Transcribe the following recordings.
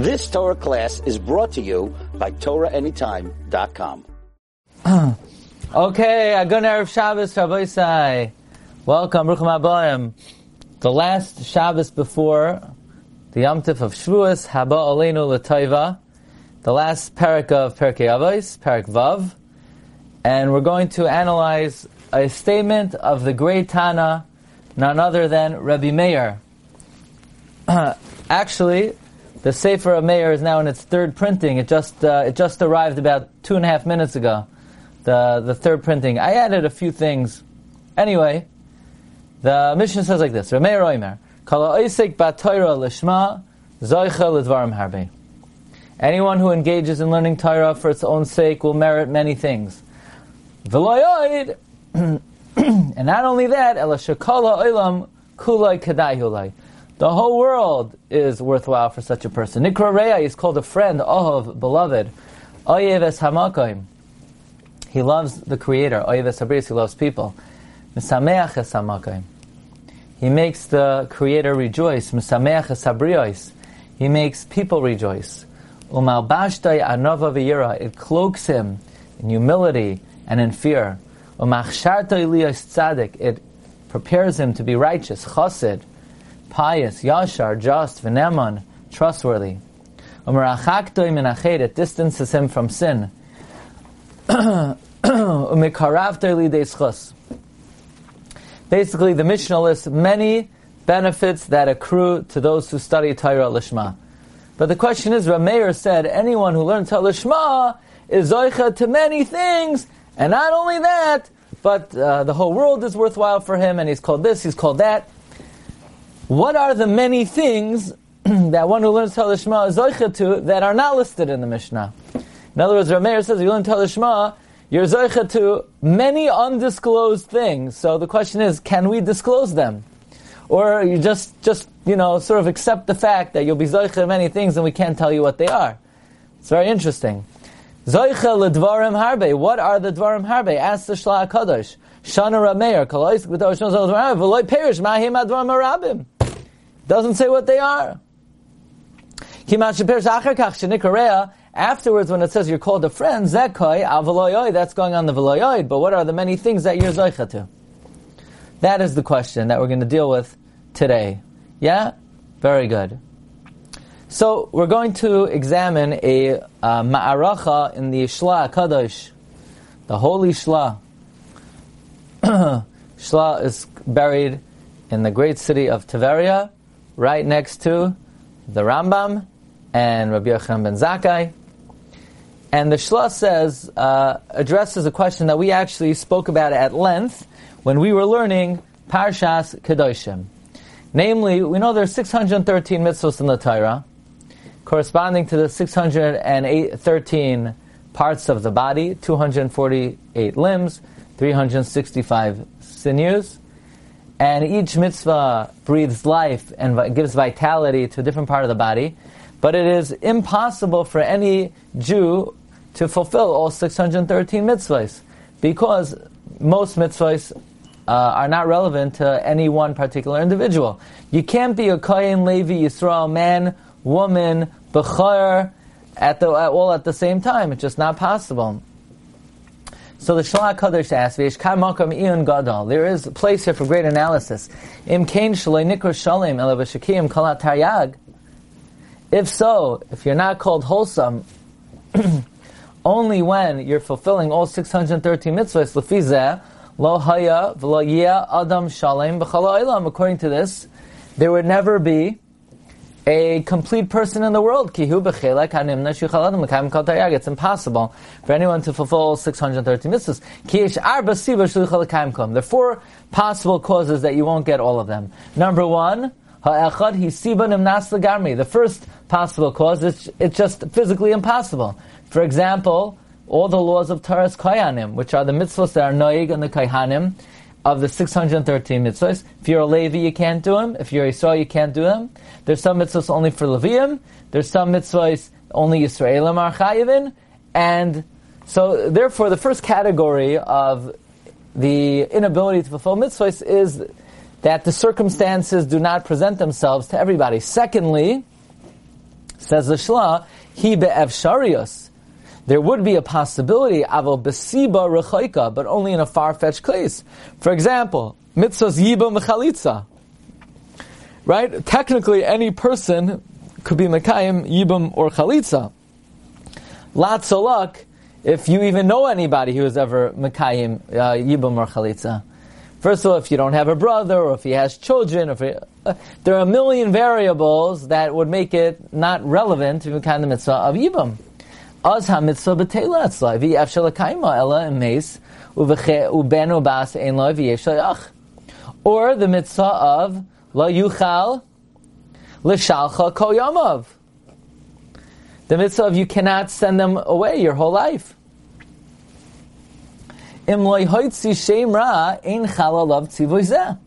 This Torah class is brought to you by TorahAnytime.com. Okay, Agun Erev Shabbos, Rabbi Isai. Welcome, Ruchim Habayim. The last Shabbos before the Yom Tov of Shavuos, Haba Aleinu L'Toiva, the last Parak of Perkei Avos, Parak Vav, and we're going to analyze a statement of the great Tana, none other than Rabbi Meir. Actually, the Sefer of Meir is now in its third printing. It just arrived about 2.5 minutes ago. The third printing. I added a few things. Anyway, the Mishnah says like this: Rabbi Meir Oimer, Kala Oisek B'Torah Lishma Zoicha L'Dvarim Harbe. Anyone who engages in learning Torah for its own sake will merit many things. V'Loyoid, and not only that, Ela Shekala Olam Kulay Kedai Hulay. The whole world is worthwhile for such a person. Nikra Reya is called a friend, Ohov, beloved. Oyev es Hamakoim. He loves the Creator. Oyev es Habris, he loves people. Mesameach es Hamakoim. He makes the Creator rejoice. Mesameach es Habriois. He makes people rejoice. Umalbashtay anova v'yira. It cloaks him in humility and in fear. Umachshartay liyos tzadik. It prepares him to be righteous. Chassid. Pious, yashar, just, v'neman, trustworthy. Umerachakto min ached, it distances him from sin. Umekaravto lidei schus. Basically, the Mishnah lists many benefits that accrue to those who study Torah Lishma. But the question is, Rabbi Meir said, anyone who learns Torah Lishma is zoicha to many things, and not only that, but the whole world is worthwhile for him, and he's called this, he's called that. What are the many things that one who learns Torah Lishma is zoicha to that are not listed in the Mishnah? In other words, Rabbi Meir says, if you learn Torah Lishma, you're zoicha to many undisclosed things. So the question is, can we disclose them? Or you just sort of accept the fact that you'll be zoicha to many things and we can't tell you what they are. It's very interesting. Zoicha l'dvarim harbe. What are the dvarim harbe? Ask the Shelah HaKadosh. Shana Rabbi Meir. Kol oisik b'torah shana zoicha l'dvarim harbe. V'loi perish ma'him advarim harabim. Doesn't say what they are. Afterwards, when it says you're called a friend, that's going on the veloyoid, but what are the many things that you're zoicha to? That is the question that we're going to deal with today. Yeah? Very good. So, we're going to examine a ma'aracha in the Shelah HaKadosh, the Holy Shelah. Shelah is buried in the great city of Tveria, right next to the Rambam and Rabbi Yochanan ben Zakkai. And the Shelah says, addresses a question that we actually spoke about at length when we were learning Parshas Kedoshim. Namely, we know there are 613 mitzvos in the Torah, corresponding to the 613 parts of the body, 248 limbs, 365 sinews, and each mitzvah breathes life and gives vitality to a different part of the body. But it is impossible for any Jew to fulfill all 613 mitzvahs, because most mitzvahs are not relevant to any one particular individual. You can't be a Kohen, Levi, Yisrael, man, woman, Bechor, at the same time. It's just not possible. So the Shelah HaKadosh asks, "V'yishkan makom iyun gadol." There is a place here for great analysis. Im kain shalei nikra shalem ela b'shekiyim kalat taryag. If so, if you're not called wholesome, only when you're fulfilling all 613 mitzvahs, lefi zeh lo haya v'lo yeh adam shalem b'chal ha'olam. According to this, there would never be a complete person in the world. It's impossible for anyone to fulfill 630 mitzvahs. There are four possible causes that you won't get all of them. Number one, the first possible cause is it's just physically impossible. For example, all the laws of Torah's Kohanim, which are the mitzvahs that are noig and the Kohanim, of the 613 mitzvahs. If you're a Levi, you can't do them. If you're Yisrael, you can't do them. There's some mitzvahs only for Leviim. There's some mitzvahs only Yisraelim are chayivin. And so, therefore, the first category of the inability to fulfill mitzvahs is that the circumstances do not present themselves to everybody. Secondly, Says the Shelah, he be'efsharius. There would be a possibility, avo besiba rechoika, but only in a far-fetched case. For example, mitzvahs yiba mechalitza. Right? Technically, any person could be mekayim yibam or chalitza. Lots of luck if you even know anybody who was ever mekayim yibam or chalitza. First of all, if you don't have a brother, or if he has children, or if he, there are a million variables that would make it not relevant to mekayim the mitzvah of yibam. Az ha mitzvah b'teila etzla v'yev shel akayma ela emes u'benu bas ein lo v'yev shayach, or the mitzvah of la yuchal l'shalcha kol yamav. The mitzvah of you cannot send them away your whole life. Im lo hoitzi shem ra ein chala lav tzivoy zeh.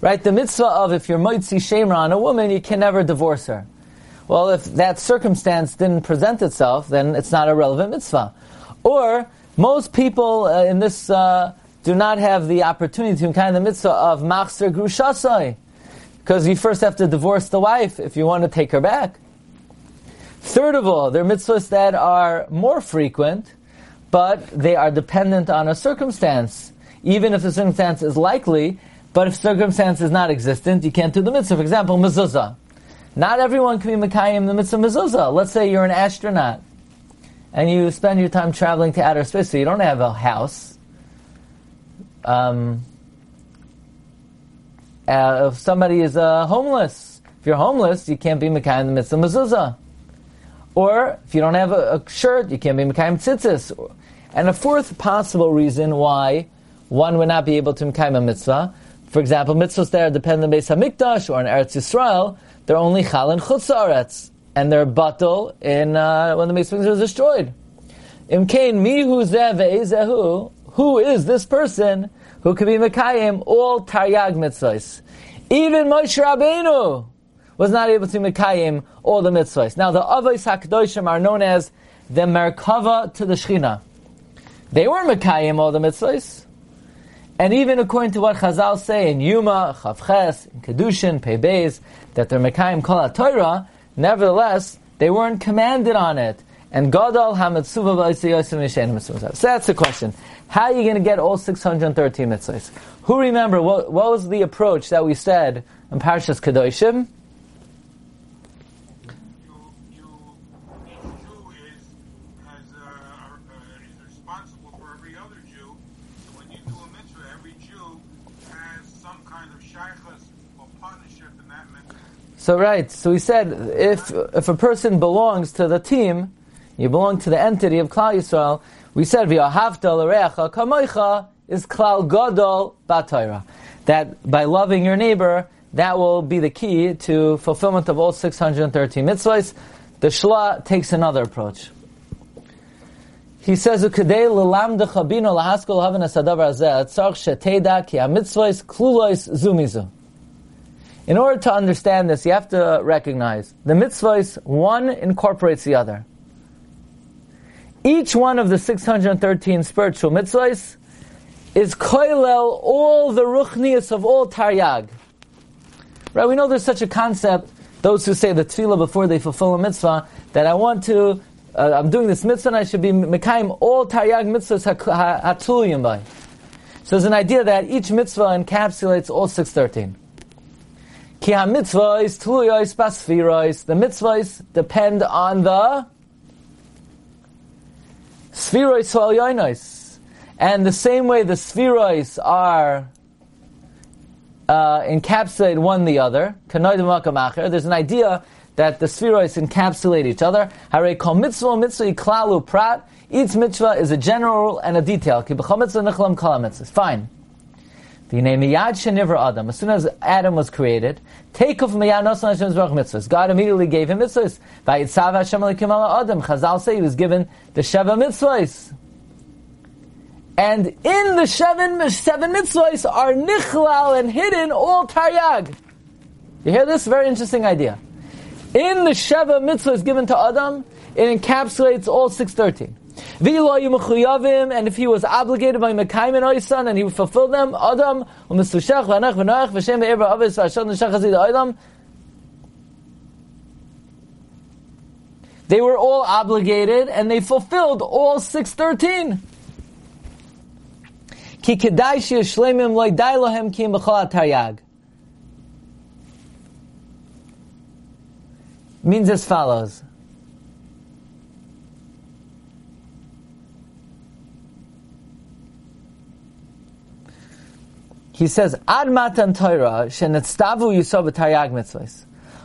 Right, the mitzvah of if you're moitzi shem ra on a woman, you can never divorce her. Well, if that circumstance didn't present itself, then it's not a relevant mitzvah. Or most people in this do not have the opportunity to kind of the mitzvah of machzer grushasai, because you first have to divorce the wife if you want to take her back. Third of all, there are mitzvahs that are more frequent, but they are dependent on a circumstance. Even if the circumstance is likely, but if circumstance is not existent, you can't do the mitzvah. For example, mezuzah. Not everyone can be mekayim the mitzvah mezuzah. Let's say you're an astronaut, and you spend your time traveling to outer space, so you don't have a house. If somebody is homeless, if you're homeless, you can't be mekayim the mitzvah mezuzah. Or if you don't have a shirt, you can't be mekayim tzitzis. And a fourth possible reason why one would not be able to mekayim a mitzvah, for example, mitzvahs that are dependent on Beis Hamikdash or on Eretz Yisrael, they're only chal in chutz haaretz, and they're batal in when the Beis Hamikdash was destroyed. Imkain mihu zeh ve'ezehu, who is this person who could be mekayim all taryag mitzvahs? Even Moshe Rabbeinu was not able to mekayim all the mitzvahs. Now the Avos HaKadoshim are known as the Merkava to the Shechina. They were mekayim all the mitzvahs. And even according to what Chazal say in Yuma, Chavches, in Kedushin, Pebez, that they're mekayim kol ha-Torah, nevertheless, they weren't commanded on it. And Gadol ha-Mitzuva v'ayse yosem yishen ha-Mitzuva. So that's the question. How are you going to get all 613 mitzvahs? Who remember, what was the approach that we said in Parshas Kedoshim? Jew is responsible for every other Jew. So when you do a mitzvah, every Jew has some kind of shaykhus or partnership in that mitzvah. So right, so we said, if a person belongs to the team, you belong to the entity of Klal Yisrael, we said, V'ahavta l'reacha kamoicha is klal gadol b'Torah. That by loving your neighbor, that will be the key to fulfillment of all 613 mitzvahs. The Shelah takes another approach. He says, Ukadei l'lamdecha bino l'haskol haven asadavar hazeh tzarch sheteida ki ha-mitzvahs klulois zumizu. In order to understand this, you have to recognize the mitzvahs, one incorporates the other. Each one of the 613 spiritual mitzvahs is koilel all the ruchnius of all taryag. Right? We know there's such a concept, those who say the tefillah before they fulfill a mitzvah, that I'm doing this mitzvah and I should be mekayim all taryag mitzvahs hatluyim by. So there's an idea that each mitzvah encapsulates all 613. Ki ha-mitzvahs tluyos basfiros. The mitzvahs depend on the Sfirois Ha'olyonos. And the same way the Sfirois are encapsulate one the other, there's an idea that the Sfirois encapsulate each other. Hare kol mitzvah mitzvah klalu prat. Each mitzvah is a general and a detail. Ki b'chol mitzvah nichlam kol mitzvah. Fine. As soon as Adam was created, take off miyad noson Hashem's baruch mitzvahs. God immediately gave him mitzvahs. Vayitzav Hashem elokim ala Adam. Chazal say he was given the sheva mitzvahs, and in the seven mitzvahs are nichlal and hidden all taryag. You hear this? Very interesting idea. In the sheva mitzvahs given to Adam, it encapsulates all 613. And if he was obligated by Mekayim and Oysan and he would fulfill them, Adam, They were all obligated, and they fulfilled all 613. Ki kedai sheyishleimim lo yidai lahem ki im b'chol hataryag. Means as follows. He says, Ad Matan Torah, shenetztavu yisov b'taryag mitzvahs.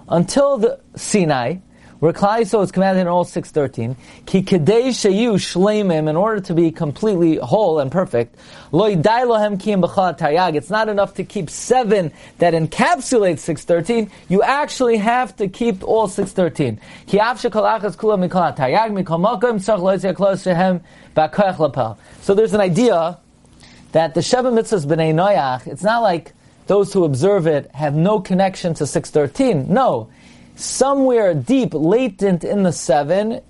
Until the Sinai, where Klal Yisrael was commanded in all 613, ki kedei sheyu shleimim, in order to be completely whole and perfect, lo yidai lahem ki im b'chol hataryag. It's not enough to keep 7 that encapsulates 613. You actually have to keep all 613. Ki af shekol achas kulo mikol hataryag, mikol makom tzarich lo yitziak lo shehem v'koach lapel. So there's an idea that the Sheva Mitzvahs B'nei Noach, it's not like those who observe it have no connection to 613. No. Somewhere deep, latent in the 7,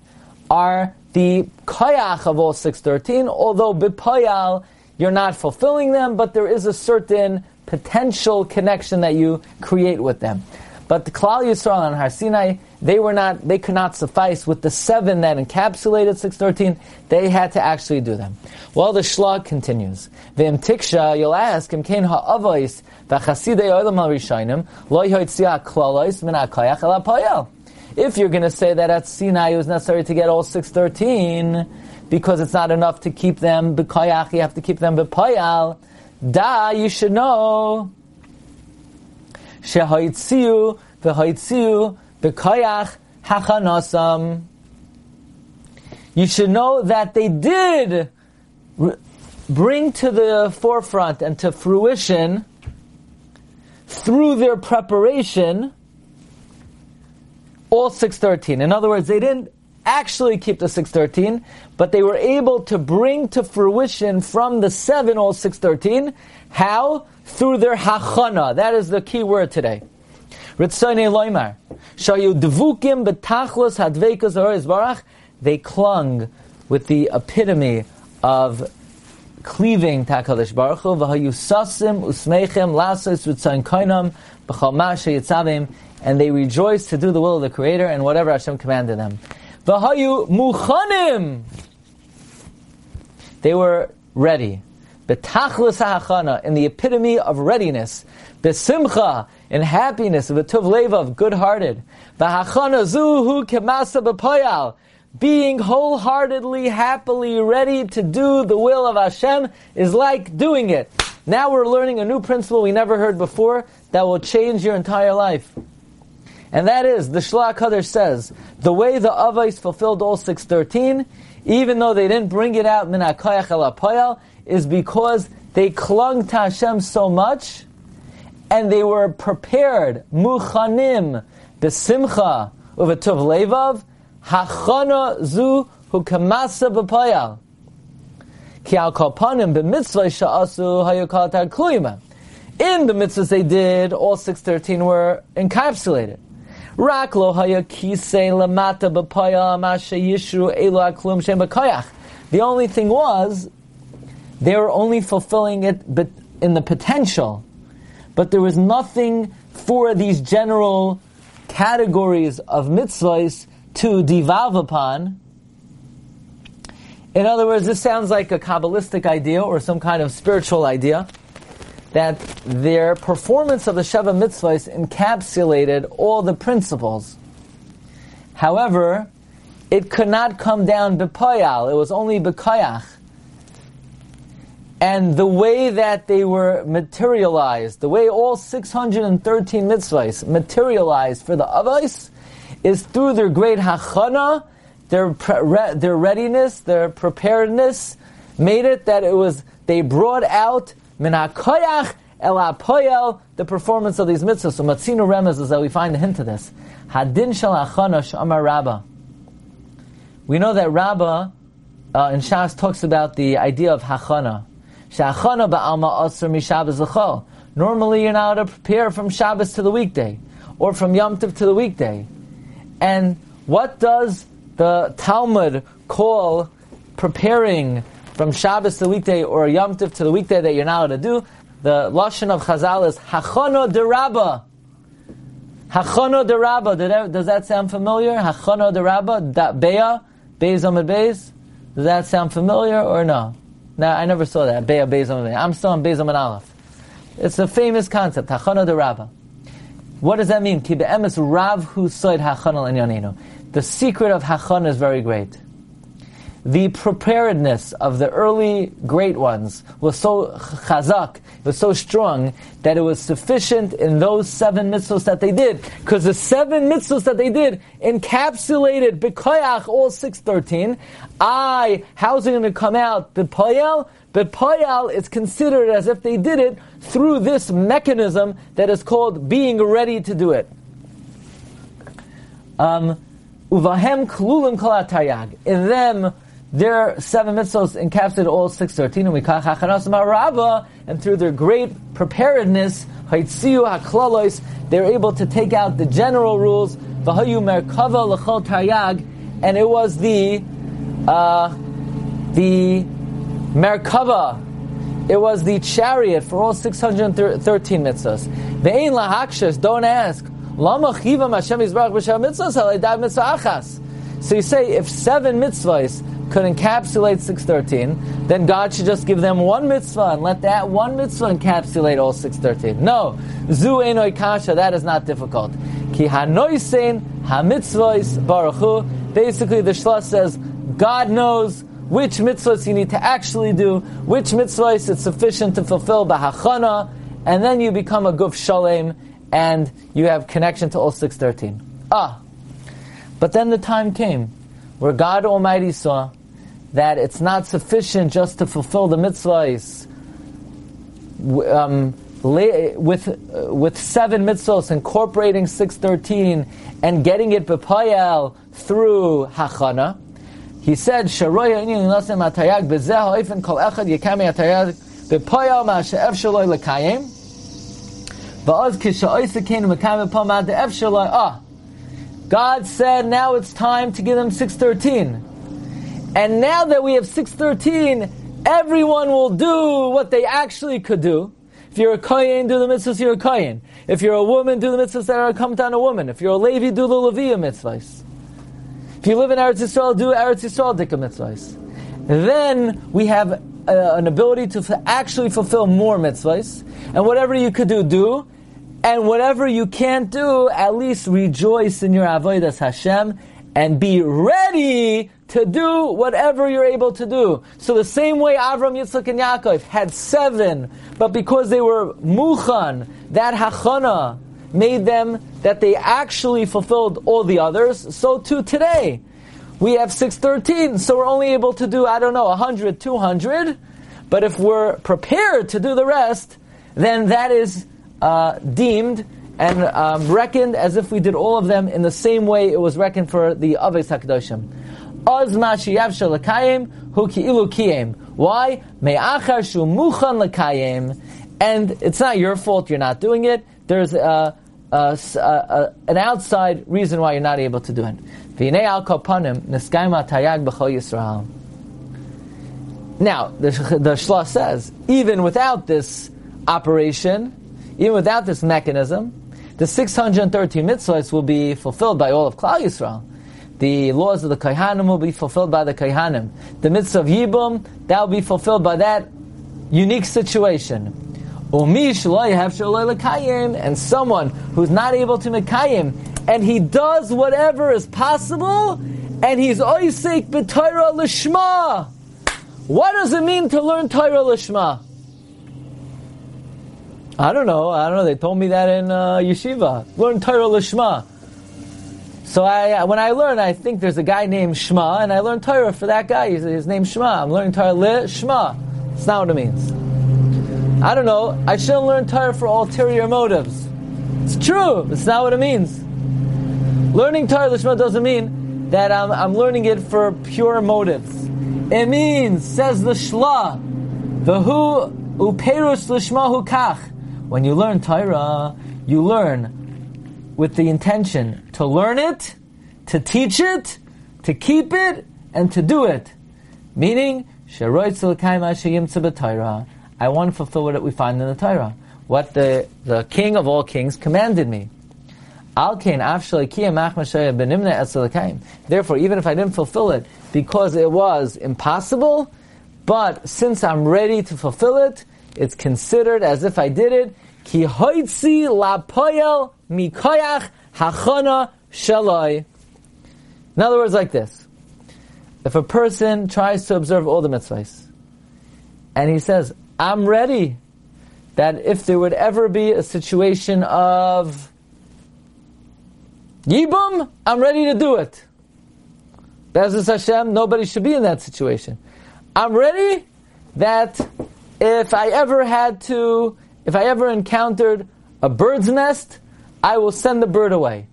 are the koyach of all 613, although b'poyal, you're not fulfilling them, but there is a certain potential connection that you create with them. But the Klal Yisrael and Har Sinai, they could not suffice with the 7 that encapsulated 613. They had to actually do them. Well, the Shlach continues. V'im tiksha, you'll ask, Im kein ha'avois v'chasidei olam ha'rishayim lo yotziah klalois min ha'koyach el ha'poyal. If you're going to say that at Sinai it was necessary to get all 613, because it's not enough to keep them b'koyach, you have to keep them b'poyal, you should know shehoitziu v'hoitziu b'koyach hachanosam. You should know that they did bring to the forefront and to fruition through their preparation all 613. In other words, they didn't actually keep the 613, but they were able to bring to fruition from the 7 all 613. How? Through their hachana. That is the key word today. Ritzonei loymar, shayu dvukim betachlos hadveikus ha'oris barach. They clung with the epitome of cleaving to HaKadosh Baruch Hu, v'hayu sasim usmeichem lasos ritzayin kainam b'chal ma sheyitzavim, and they rejoiced to do the will of the Creator and whatever Hashem commanded them. V'hayu muchanim, they were ready. Betachlis ha'achana, in the epitome of readiness. Besimcha, in happiness. V'tuv leva, good-hearted. V'hachana zuhu kemasa b'poyal, being wholeheartedly, happily ready to do the will of Hashem is like doing it. Now we're learning a new principle we never heard before that will change your entire life. And that is, the Shelah HaKadosh says, the way the Avais fulfilled all 613, even though they didn't bring it out min ha'koyach el ha'poyal, is because they clung to Hashem so much, and they were prepared, muchanim, b'simcha, uvetuv levav, hachana zu hukamasa b'poyal. Ki al kol panim b'mitzvah sha'asu hayukal tar kluyma. In the mitzvahs they did, all 613 were encapsulated. Rak lo hayakise lamata b'poyal masha yishru elu aklum shem b'koyach. The only thing was, they were only fulfilling it in the potential. But there was nothing for these general categories of mitzvahs to devolve upon. In other words, this sounds like a Kabbalistic idea or some kind of spiritual idea, that their performance of the Sheva mitzvahs encapsulated all the principles. However, it could not come down b'poyal. It was only b'koyach. And the way that they were materialized, the way all 613 mitzvahs materialized for the avos, is through their great hachana, their readiness, their preparedness, made it that they brought out min hakoyach el hapoyel the performance of these mitzvahs. So Matzino Remez is that we find a hint of this. Hadin shel hachana she'amar Rabbah. We know that Rabbah in Shas talks about the idea of hachana. Normally you're not to prepare from Shabbos to the weekday, or from Yom Tov to the weekday. And what does the Talmud call preparing from Shabbos to the weekday, or Yom Tov to the weekday, that you're not allowed to do? The Lashon of Chazal is Hachana de Rabbah. Hachana de Rabba, does that sound familiar? Hachana de Rabba, dat beya, beis amid beis. Does that sound familiar or no? No, I never saw that. Beya, beis amid beis. I'm still on beis amid aleph. It's a famous concept, Hachana de Rabba. What does that mean? Ki be'emes rav hu soid hachana l'inyaninu. The secret of hachana is very great. The preparedness of the early great ones was so chazak, it was so strong, that it was sufficient in those 7 mitzvahs that they did. Because the 7 mitzvahs that they did encapsulated b'koyach, all 613. How's it going to come out? B'poyal? B'poyal is considered as if they did it through this mechanism that is called being ready to do it. Uvahem klulim kol atayag. In them, their 7 mitzvahs encapsulated all 613, and we call Hachanas Marabba, and through their great preparedness, Haitziu Haklalois, they're able to take out the general rules, Vahayu Merkava Lechol Tayag, and it was the Merkava, it was the chariot for all 613 mitzvahs. Ve'ein lahakshes, don't ask. Lama chivam Hashem Yisbarach b'shem mitzvahs, ha'leidav mitzvah achas. So you say, if 7 mitzvahs could encapsulate 613, then God should just give them 1 mitzvah and let that 1 mitzvah encapsulate all 613. No, zu enoi kasha, that is not difficult. Ki hanoisein hamitzvahs baruch hu. Basically, the Shlosh says, God knows which mitzvahs you need to actually do, which mitzvahs it's sufficient to fulfill b'hachana, and then you become a guf shalem, and you have connection to all 613. But then the time came where God Almighty saw that it's not sufficient just to fulfill the mitzvahs with 7 mitzvahs, incorporating 613 and getting it b'payal through hachana. He said, "Sharoya inyan lasem atayag bezeh ha'ifin kol echad yekami atayag b'payal ma'ashe'ef shaloi l'kayim va'oz kisha'oisekin mekami pomad de'ef shaloi." God said, now it's time to give them 613. And now that we have 613, everyone will do what they actually could do. If you're a kohen, do the mitzvahs you're a kohen. If you're a woman, do the mitzvahs that are incumbent on a woman. If you're a Levi, do the Leviya mitzvahs. If you live in Eretz Yisrael, do Eretz Yisrael dika mitzvahs. Then we have an ability to actually fulfill more mitzvahs. And whatever you could do. And whatever you can't do, at least rejoice in your avodas Hashem and be ready to do whatever you're able to do. So the same way Avram, Yitzchak, and Yaakov had 7, but because they were muchan, that hachana made them that they actually fulfilled all the others, so too today. We have 613, so we're only able to do, 100, 200, but if we're prepared to do the rest, then that is deemed and reckoned as if we did all of them in the same way it was reckoned for the Avos HaKadoshim. Oz mashiyav shalakayim hu ki'ilu kiyim. Why? Me'achar shu muchan l'kayim. And it's not your fault you're not doing it. There's an outside reason why you're not able to do it. V'inei al kopanim neskayim atayag b'chol Yisrael. Now, the Shlosh says, even without this operation, even without this mechanism, the 613 mitzvahs will be fulfilled by all of Klal Yisrael. The laws of the Kohanim will be fulfilled by the Kohanim. The mitzvah of Yibum, that will be fulfilled by that unique situation. And someone who's not able to mekayim, and he does whatever is possible, and he's oisik b'Torah l'shma. What does it mean to learn Torah l'shma? I don't know, they told me that in yeshiva. Learn Torah Lishma. So when I learn, I think there's a guy named Shema, and I learn Torah for that guy. His name's Shema. I'm learning Torah Lishma. That's not what it means. I don't know, I shouldn't learn Torah for ulterior motives. It's true, it's not what it means. Learning Torah Lishma doesn't mean that I'm learning it for pure motives. It means, says the Shla, the who uperus Lishma hu kach. When you learn Torah, you learn with the intention to learn it, to teach it, to keep it, and to do it. Meaning, I want to fulfill what we find in the Torah. What the King of all kings commanded me. Therefore, even if I didn't fulfill it because it was impossible, but since I'm ready to fulfill it, it's considered as if I did it. Ki hoitzi la poyel mikoyach hachana shaloi. In other words, like this. If a person tries to observe all the mitzvahs, and he says, I'm ready, that if there would ever be a situation of Yibum, I'm ready to do it. Be'ezus Hashem, nobody should be in that situation. I'm ready that if I ever encountered a bird's nest, I will send the bird away.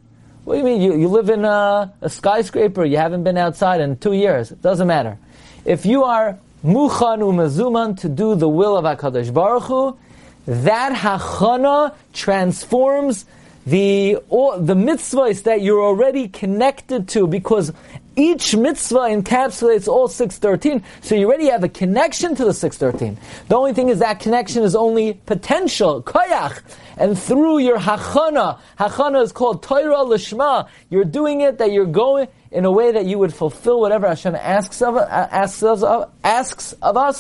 What do you mean? You live in a skyscraper, you haven't been outside in 2 years. It doesn't matter. If you are muchan umezuman to do the will of HaKadosh Baruch Hu, that hachana transforms the mitzvahs that you're already connected to, because each mitzvah encapsulates all 613, so you already have a connection to the 613. The only thing is that connection is only potential, koyach, and through your hachana is called Torah Lishma, you're doing it that you're going in a way that you would fulfill whatever Hashem asks of us,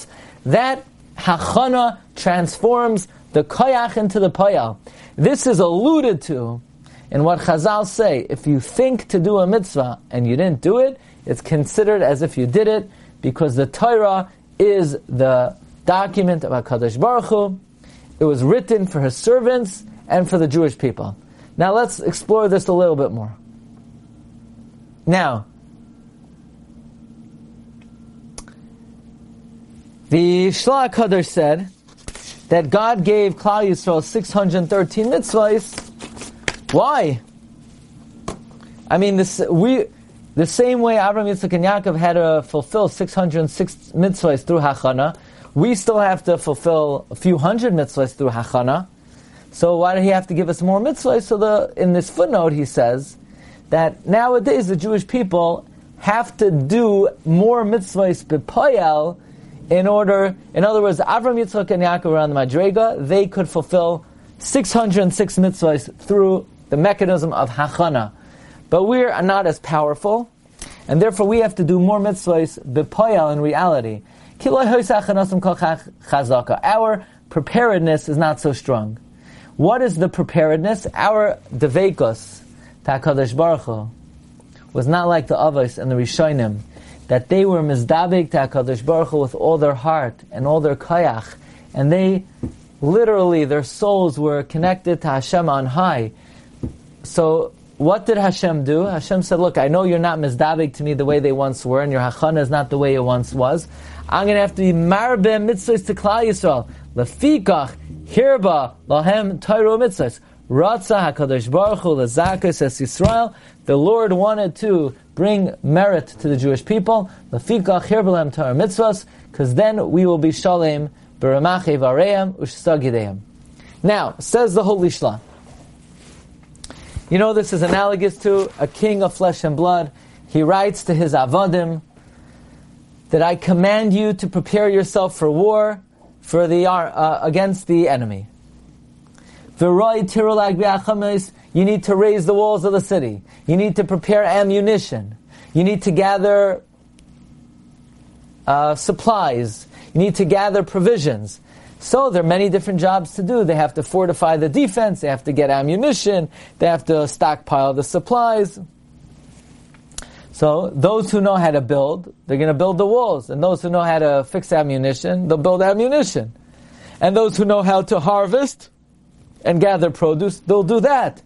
that hachana transforms the koyach into the payal. This is alluded to in what Chazal say. If you think to do a mitzvah and you didn't do it, it's considered as if you did it, because the Torah is the document of HaKadosh Baruch Hu. It was written for His servants and for the Jewish people. Now let's explore this a little bit more. Now, the Shelah HaKadosh said that God gave Klal Yisrael 613 mitzvahs. Why? I mean, the same way Avraham, Yitzchak, and Yaakov had to fulfill 606 mitzvahs through hachana, we still have to fulfill a few hundred mitzvahs through hachana. So why did He have to give us more mitzvahs? So in this footnote He says that nowadays the Jewish people have to do more mitzvahs b'poyel. In other words, Avram, Yitzchak, and Yaakov were on the Madrega. They could fulfill 606 mitzvahs through the mechanism of hachana. But we are not as powerful, and therefore we have to do more mitzvahs b'poyel in reality. Our preparedness is not so strong. What is the preparedness? Our devekos, HaKadosh Baruch Hu, was not like the Avos and the Rishonim, that they were mizdabik to HaKadosh Baruch Hu with all their heart and all their koyach, and they literally, their souls were connected to Hashem on high. So what did Hashem do? Hashem said, look, I know you're not mizdabik to Me the way they once were, and your hachana is not the way it once was. I'm going to have to be marbeh mitzvahs to Klal Yisrael. Lefikach, hirba, lahem, toiro mitzvahs. Ratzah HaKadosh Baruch Hu lezakas es Yisrael. The Lord wanted to bring merit to the Jewish people. Lefikach hirbalem Torah mitzvahs, because then we will be shalem b'ramach evareim u'sh'sagideim. Now, says the Holy Shlah. You know, this is analogous to a king of flesh and blood. He writes to his avadim that I command you to prepare yourself for war against the enemy. You need to raise the walls of the city. You need to prepare ammunition. You need to gather supplies. You need to gather provisions. So there are many different jobs to do. They have to fortify the defense. They have to get ammunition. They have to stockpile the supplies. So those who know how to build, they're going to build the walls. And those who know how to fix ammunition, they'll build ammunition. And those who know how to harvest and gather produce, they'll do that.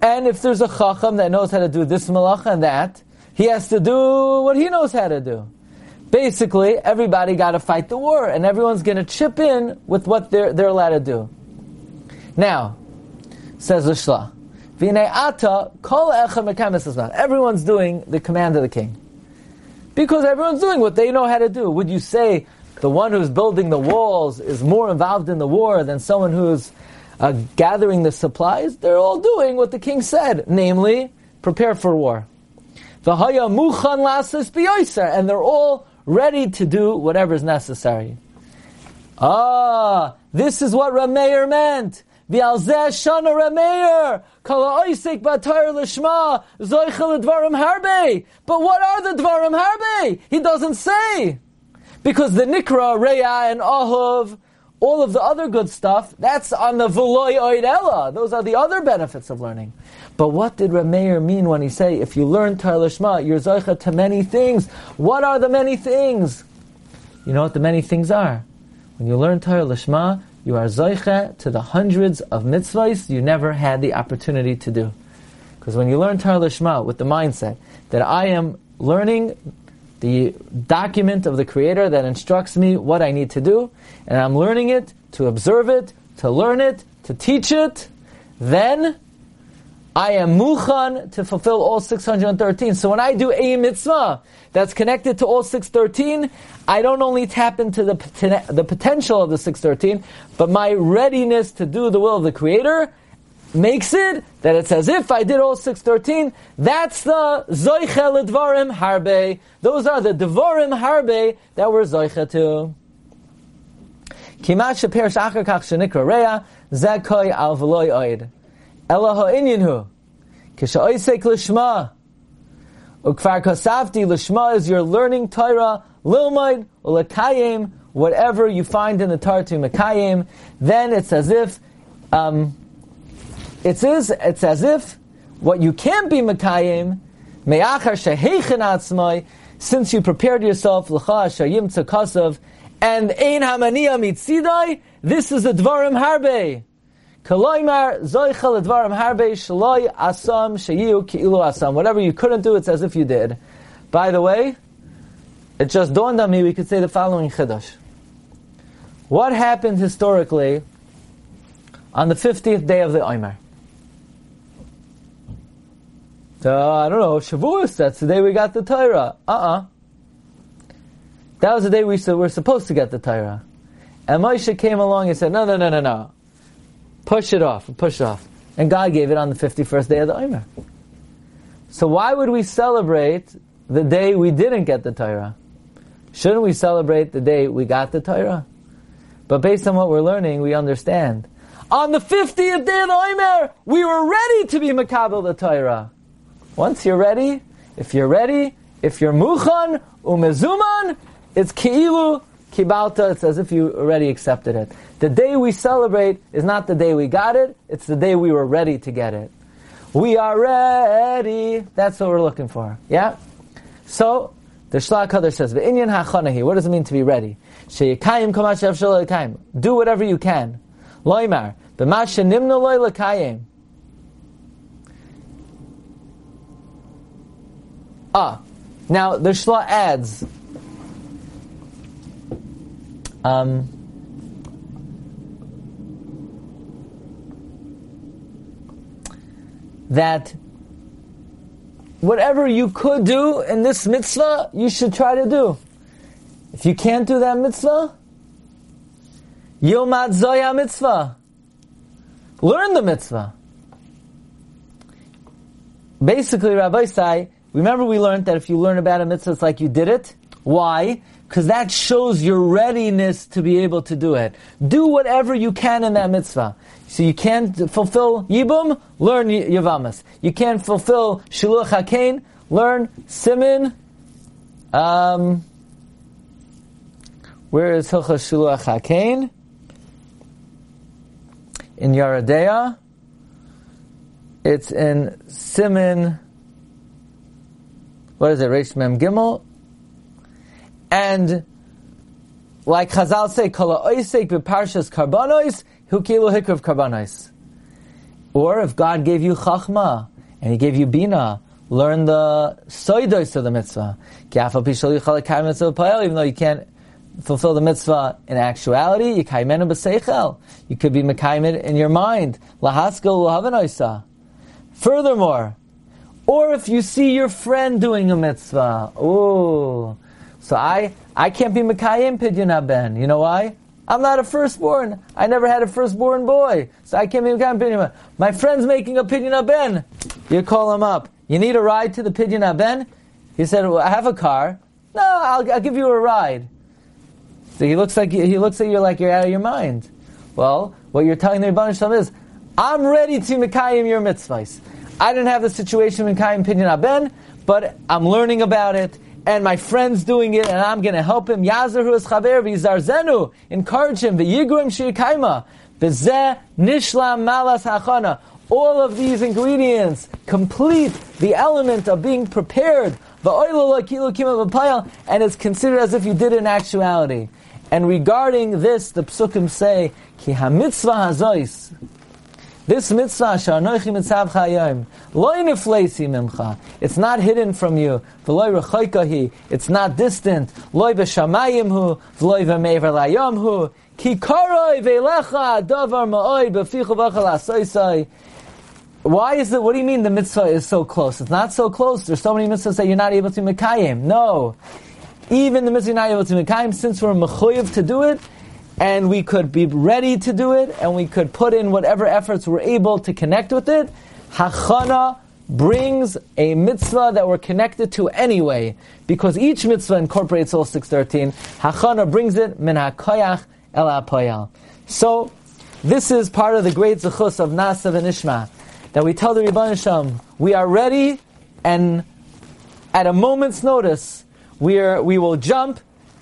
And if there's a chacham that knows how to do this malacha and that, he has to do what he knows how to do. Basically, everybody got to fight the war, and everyone's going to chip in with what they're allowed to do. Now, says the Shlah, V'nei ata kol echad mekames es ma'al. Everyone's doing the command of the king, because everyone's doing what they know how to do. Would you say the one who's building the walls is more involved in the war than someone who's gathering the supplies? They're all doing what the king said, namely, prepare for war. And they're all ready to do whatever is necessary. This is what Rabbi Meir meant. V'alzeh shana Rameir, kala oisik b'atayr l'shma, zoichel dvarim harbe. But what are the dvarim harbe? He doesn't say. Because the Nikra, Reya, and Ahav, all of the other good stuff, that's on the V'loi Oid Ela. Those are the other benefits of learning. But what did Rabbi Meir mean when he say, if you learn Torah Lishma, you're Zoicha to many things? What are the many things? You know what the many things are? When you learn Torah Lishma, you are Zoicha to the hundreds of mitzvahs you never had the opportunity to do. Because when you learn Torah Lishma with the mindset that I am learning the document of the Creator that instructs me what I need to do, and I'm learning it, to observe it, to learn it, to teach it, then I am muchan to fulfill all 613. So when I do a mitzvah that's connected to all 613, I don't only tap into the potential of the 613, but my readiness to do the will of the Creator makes it that it's as if I did all 613. That's the Zoiche L'Dvarim Harbe. Those are the Dvarim Harbe that we're Zoiche to. Kimat Shepir Shachar Kach Shenikra Reya Zakoi Al V'loi Oid Ela Ha'inyanhu Kisha Oisek L'Shma Ukfar Kosafti L'Shma is your learning Torah Lilmaid Ulekayim. Whatever you find in the Torah to Mekayim, then it's as if it's as if what you can't be mekayim, me'achar sheheichin atzmai, since you prepared yourself, l'cha ashayim tzakasav, and ein hamaniya mitzidai, this is a dvarim harbe. Kaloymar zoichel dvarim harbe, shaloi asam sheyu ki'ilu asam. Whatever you couldn't do, it's as if you did. By the way, it just dawned on me, we could say the following chiddush. What happened historically on the 50th day of the Omer? I don't know, Shavuos, that's the day we got the Torah. That was the day we were supposed to get the Torah. And Moshe came along and said, no. Push it off. And God gave it on the 51st day of the Omer. So why would we celebrate the day we didn't get the Torah? Shouldn't we celebrate the day we got the Torah? But based on what we're learning, we understand. On the 50th day of the Omer, we were ready to be Makabel the Torah. Once you're ready, if you're Muchan, Umezuman, it's Ki'ilu, Kibalta, it's as if you already accepted it. The day we celebrate is not the day we got it, it's the day we were ready to get it. We are ready, that's what we're looking for. Yeah? So, the Shelah HaKadosh says, V'inyan ha'chonahi, what does it mean to be ready? She'yikayim komashav shelo yikayim, do whatever you can. Loimar, b'masha nimna loy l'kayim. Now the Shla adds, that whatever you could do in this mitzvah, you should try to do. If you can't do that mitzvah, Yomad Zoya mitzvah. Learn the mitzvah. Basically, Rabbi Sai, remember we learned that if you learn about a mitzvah, it's like you did it. Why? Because that shows your readiness to be able to do it. Do whatever you can in that mitzvah. So you can't fulfill Yibum, learn Yavamas. You can't fulfill Shiluch HaKain, learn Simin. Where is Hilchas Shiluch HaKain? In Yaredeyah, it's in Simin. What is it? Reish Mem Gimel. And like Chazal say, Kala Oisek beParshas Karbanos Hukilu Hikrav Karbanos. Or if God gave you Chachma and He gave you Bina, learn the Soidos of the Mitzvah. Ki Afal Pi Shel Yuchal Lekayim Mitzvah Pa'el, even though you can't fulfill the mitzvah in actuality, you kaimenu b'seichel. You could be mekayim in your mind. Lahaskel lahavanoisa. Furthermore, or if you see your friend doing a mitzvah, so I can't be mekayim pidyon haben. You know why? I'm not a firstborn. I never had a firstborn boy, so I can't be mekayim pidyon haben. My friend's making a pidyon haben. You call him up. You need a ride to the pidyon haben? He said, well, I have a car. No, I'll give you a ride. So he looks at you like you're out of your mind. Well, what you're telling the Rebbeinu Shalom is, I'm ready to mekayim your mitzvahs. I didn't have the situation with mekayim Pidyon HaBen, but I'm learning about it, and my friend's doing it, and I'm going to help him. Yazaru es chaver v'yizarzenu, encourage him. V'yigrum sheyikayma, b'zeh nishlam malas hachana. All of these ingredients complete the element of being prepared, and it's considered as if you did in actuality. And regarding this, the Psukim say, Ki ha-mitzvah hazois, this mitzvah, she'anochi mitzav chayim, lo nifleisi mimcha, it's not hidden from you, v'loi rechoikahi, it's not distant, loi b'shamayim hu, v'loi v'mever la'yom hu, ki karoi v'lecha davar ma'oi b'fichu v'achal asoisai. Why is it? What do you mean the mitzvah is so close? It's not so close. There's so many mitzvahs that you're not able to mekayim. No. Even the mitzvah you're not able to mekayim, since we're mechuyev to do it, and we could be ready to do it, and we could put in whatever efforts we're able to connect with it, hachana brings a mitzvah that we're connected to anyway. Because each mitzvah incorporates all 613. Hachana brings it min hakoyach el hapoyal. So, this is part of the great zechus of Nasa v'Nishma, that we tell the Rebbeinu Shalom, we are ready, and at a moment's notice, we will jump,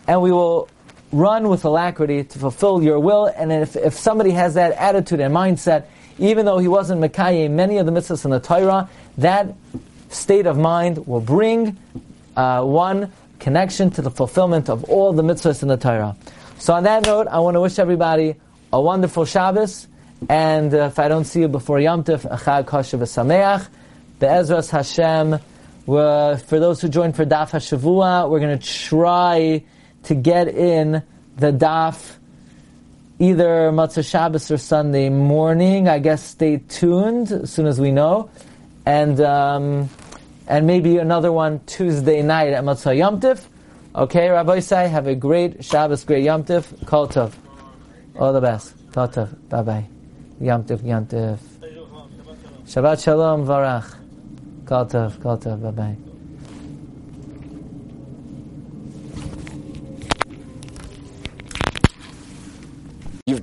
and we will run with alacrity to fulfill your will. And if somebody has that attitude and mindset, even though he wasn't mekayem many of the mitzvahs in the Torah, that state of mind will bring one connection to the fulfillment of all the mitzvahs in the Torah. So on that note, I want to wish everybody a wonderful Shabbos. And if I don't see you before Yom Tov, a Chag Kosher v'Sameach. Be'ezras Hashem, for those who joined for Daf HaShavua, we're going to try to get in the Daf either Matzah Shabbos or Sunday morning. I guess stay tuned as soon as we know. And maybe another one Tuesday night at Matzah Yom Tov. Okay, Rabbi Isai, have a great Shabbos, great Yom Tov. Kol Tov. All the best. Kol Tov. Bye-bye. Yom Tov, Yom Tov. Shabbat Shalom, Varach. Kol Tov, bye-bye. You've